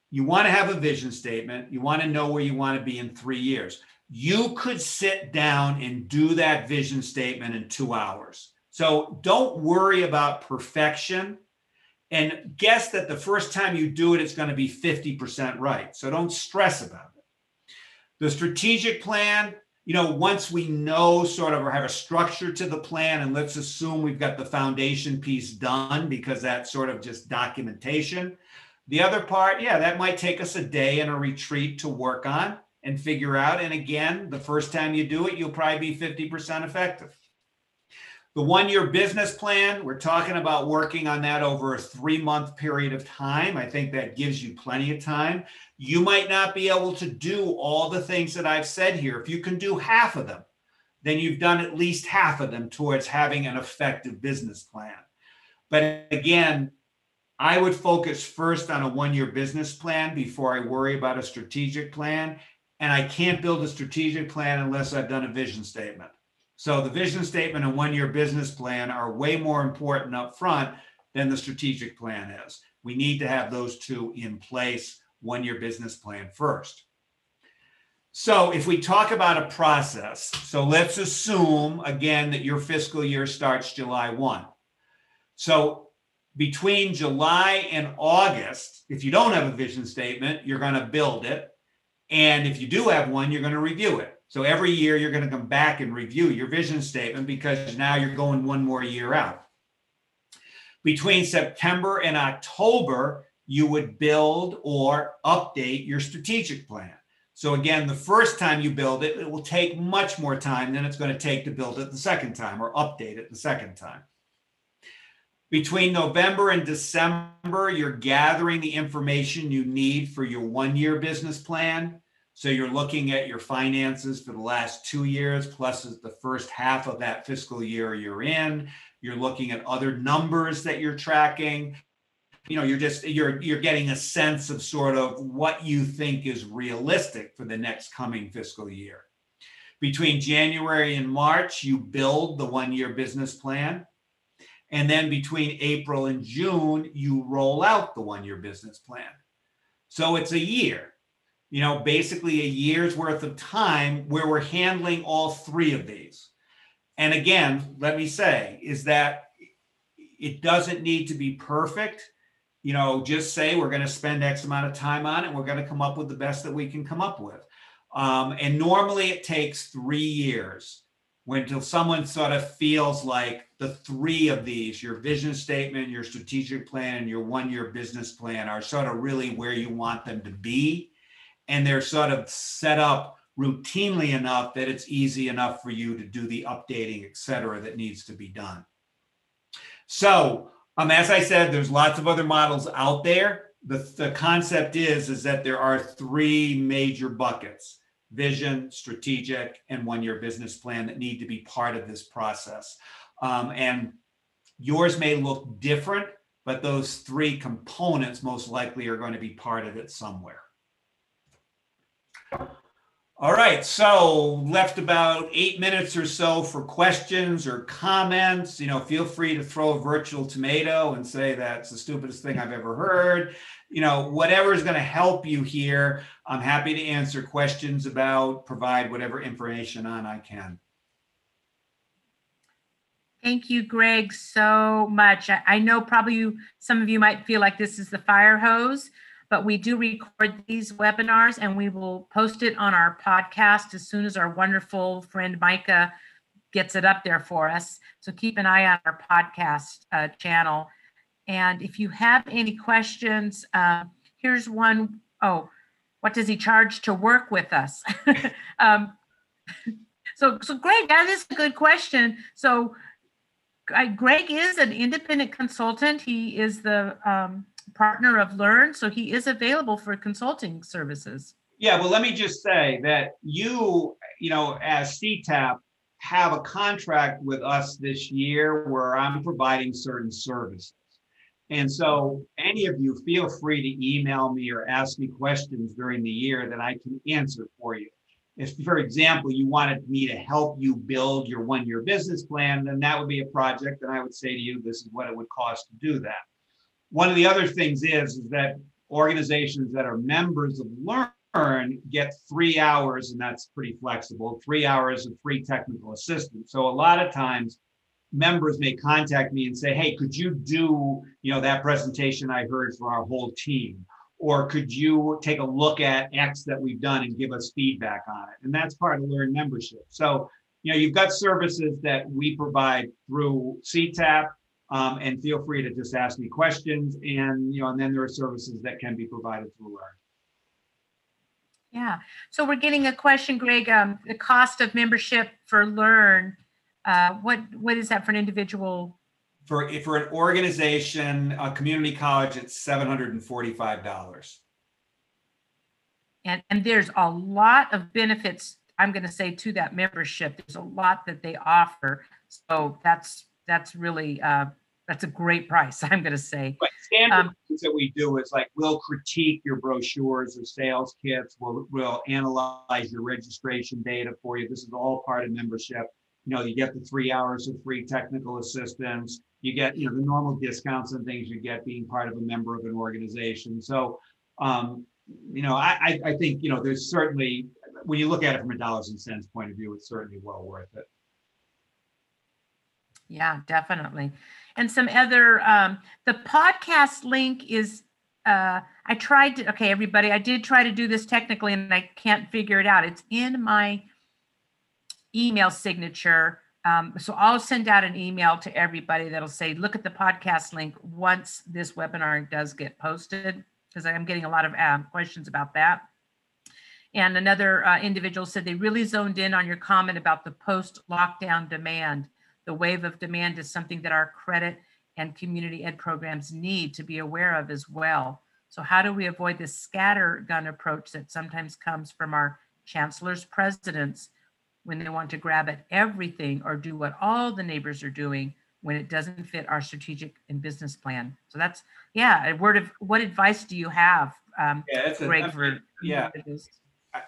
you want to have a vision statement. You want to know where you want to be in three years. You could sit down and do that vision statement in two hours. So don't worry about perfection, and guess that the first time you do it, it's going to be fifty percent right. So don't stress about it. The strategic plan, you know, once we know sort of or have a structure to the plan, and let's assume we've got the foundation piece done, because that's sort of just documentation. The other part, yeah, that might take us a day and a retreat to work on and figure out. And again, the first time you do it, you'll probably be fifty percent effective. The one-year business plan, we're talking about working on that over a three-month period of time. I think that gives you plenty of time. You might not be able to do all the things that I've said here. If you can do half of them, then you've done at least half of them towards having an effective business plan. But again, I would focus first on a one-year business plan before I worry about a strategic plan. And I can't build a strategic plan unless I've done a vision statement. So the vision statement and one-year business plan are way more important up front than the strategic plan is. We need to have those two in place, one-year business plan first. So if we talk about a process, so let's assume, again, that your fiscal year starts July first. So between July and August, if you don't have a vision statement, you're going to build it. And if you do have one, you're going to review it. So every year you're going to come back and review your vision statement, because now you're going one more year out. Between September and October, you would build or update your strategic plan. So again, the first time you build it, it will take much more time than it's going to take to build it the second time or update it the second time. Between November and December, you're gathering the information you need for your one-year business plan. So you're looking at your finances for the last two years, plus the first half of that fiscal year you're in. You're looking at other numbers that you're tracking. You know, you're just, you're, you're getting a sense of sort of what you think is realistic for the next coming fiscal year. Between January and March, you build the one-year business plan. And then between April and June, you roll out the one-year business plan. So it's a year, you know, basically a year's worth of time where we're handling all three of these. And again, let me say, is that It doesn't need to be perfect. You know, just say we're going to spend X amount of time on it. We're going to come up with the best that we can come up with. Um, and normally it takes three years when until someone sort of feels like the three of these, your vision statement, your strategic plan, and your one-year business plan are sort of really where you want them to be. And they're sort of set up routinely enough that it's easy enough for you to do the updating, et cetera, that needs to be done. So um, as I said, there's lots of other models out there. The, the concept is, is that there are three major buckets, vision, strategic, and one-year business plan that need to be part of this process. Um, and yours may look different, but those three components most likely are going to be part of it somewhere. All right, so left about eight minutes or so for questions or comments. You know, feel free to throw a virtual tomato and say that's the stupidest thing I've ever heard. You know, whatever is going to help you here. I'm happy to answer questions about, provide whatever information on I can. Thank you, Greg, so much. I know probably you, some of you might feel like this is the fire hose, but we do record these webinars and we will post it on our podcast as soon as our wonderful friend Micah gets it up there for us. So keep an eye on our podcast uh, channel. And if you have any questions, uh, here's one. Oh, what does he charge to work with us? um, so, so Greg, that is a good question. So I, Greg is an independent consultant. He is the, um, partner of Learn, so he is available for consulting services. Yeah, well, let me just say that you, you know, as C TAP, have a contract with us this year where I'm providing certain services. And so any of you feel free to email me or ask me questions during the year that I can answer for you. If, for example, you wanted me to help you build your one-year business plan, then that would be a project, and I would say to you, this is what it would cost to do that. One of the other things is, is that organizations that are members of Learn get three hours, and that's pretty flexible, three hours of free technical assistance. So a lot of times members may contact me and say, hey, could you do, you know, that presentation I heard for our whole team? Or could you take a look at X that we've done and give us feedback on it? And that's part of Learn membership. So, you know, you've got services that we provide through C TAP. Um, and feel free to just ask me questions, and you know, and then there are services that can be provided through Learn. Yeah, so we're getting a question, Greg. Um, the cost of membership for Learn, uh, what what is that for an individual? For for an organization, a community college, it's seven hundred and forty-five dollars. And and there's a lot of benefits. I'm going to say to that membership, there's a lot that they offer. So that's that's really. Uh, That's a great price, I'm going to say. But standard um, things that we do is like, we'll critique your brochures or sales kits. We'll, we'll analyze your registration data for you. This is all part of membership. You know, you get the three hours of free technical assistance. You get, you know, the normal discounts and things you get being part of a member of an organization. So, um, you know, I, I think, you know, there's certainly, when you look at it from a dollars and cents point of view, it's certainly well worth it. Yeah, definitely. And some other, um, the podcast link is, uh, I tried to, okay, everybody, I did try to do this technically and I can't figure it out. It's in my email signature. Um, so I'll send out an email to everybody that'll say, look at the podcast link once this webinar does get posted, because I'm getting a lot of um, questions about that. And another uh, individual said they really zoned in on your comment about the post-lockdown demand. The wave of demand is something that our credit and community ed programs need to be aware of as well. So how do we avoid this scattergun approach that sometimes comes from our chancellors, presidents, when they want to grab at everything or do what all the neighbors are doing when it doesn't fit our strategic and business plan? So that's, yeah, a word of, what advice do you have, um, yeah, that's Greg? A, for, yeah.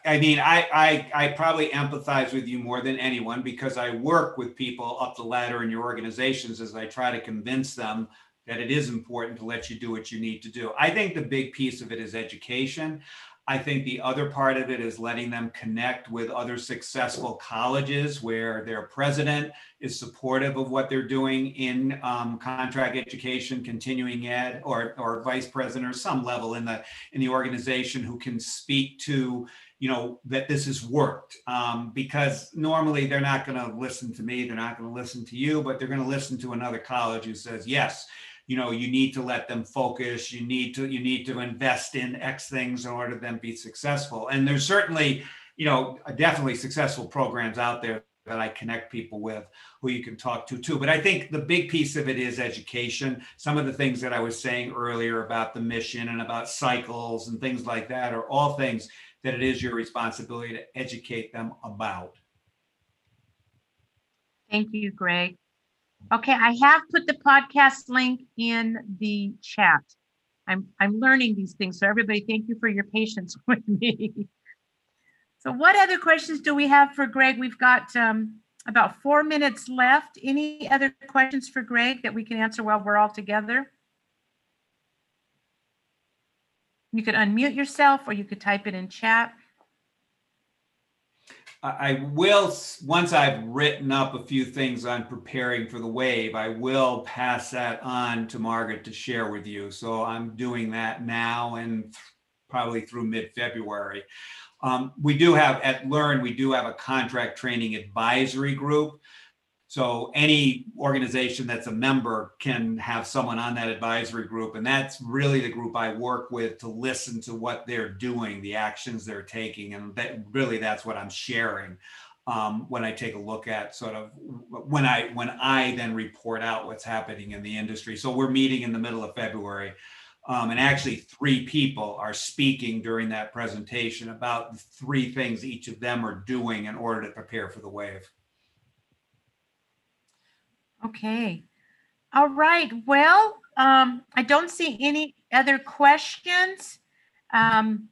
I mean, I, I I probably empathize with you more than anyone, because I work with people up the ladder in your organizations as I try to convince them that it is important to let you do what you need to do. I think the big piece of it is education. I think the other part of it is letting them connect with other successful colleges where their president is supportive of what they're doing in um, contract education, continuing ed, or, or vice president or some level in the in the organization who can speak to, you know, that this has worked. Um, because normally they're not going to listen to me, they're not going to listen to you, but they're going to listen to another college who says, yes, you know, you need to let them focus, you need to you need to invest in X things in order to them be successful. And there's certainly, you know, definitely successful programs out there that I connect people with who you can talk to too. But I think the big piece of it is education. Some of the things that I was saying earlier about the mission and about cycles and things like that are all things that it is your responsibility to educate them about. Thank you, Greg. Okay, I have put the podcast link in the chat. I'm I'm learning these things, so everybody, thank you for your patience with me. So what other questions do we have for Greg? We've got um, about four minutes left. Any other questions for Greg that we can answer while we're all together? You could unmute yourself or you could type it in chat. I will, once I've written up a few things on preparing for the wave, I will pass that on to Margaret to share with you. So I'm doing that now and th- probably through mid-February. Um, we do have, at Learn, we do have a contract training advisory group. So any organization that's a member can have someone on that advisory group. And that's really the group I work with to listen to what they're doing, the actions they're taking. And that really that's what I'm sharing um, when I take a look at sort of when I when I then report out what's happening in the industry. So we're meeting in the middle of February. Um, and actually three people are speaking during that presentation about the three things each of them are doing in order to prepare for the wave. Okay. All right. Well, um, I don't see any other questions. Um,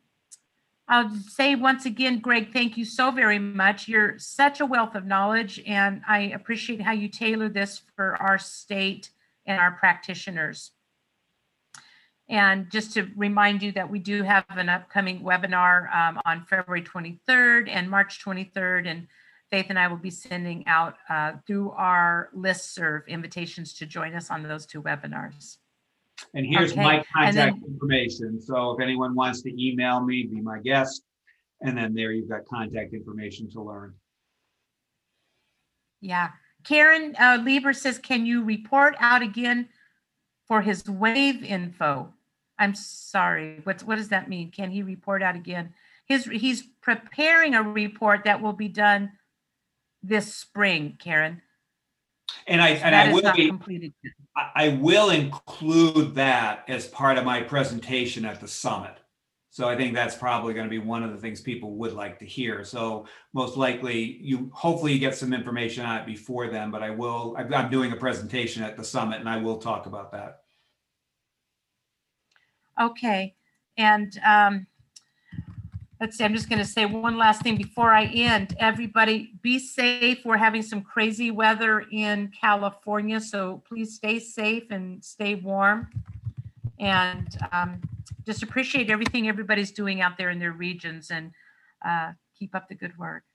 I'll say once again, Greg, thank you so very much. You're such a wealth of knowledge, and I appreciate how you tailor this for our state and our practitioners. And just to remind you that we do have an upcoming webinar um, on February twenty-third and March twenty-third, and Faith and I will be sending out uh, through our listserv invitations to join us on those two webinars. And here's okay. my contact then, information. So if anyone wants to email me, be my guest. And then there you've got contact information to learn. Yeah. Karen uh, Lieber says, can you report out again for his wave info? I'm sorry. What's, what does that mean? Can he report out again? His, he's preparing a report that will be done this spring, Karen. And I and I will be, completed. I will include that as part of my presentation at the summit. So I think that's probably going to be one of the things people would like to hear. So most likely you hopefully you get some information on it before then, but I will I'm doing a presentation at the summit and I will talk about that. Okay. And um let's see, I'm just going to say one last thing before I end. Everybody, be safe. We're having some crazy weather in California, so please stay safe and stay warm. And um, just appreciate everything everybody's doing out there in their regions, and uh, keep up the good work.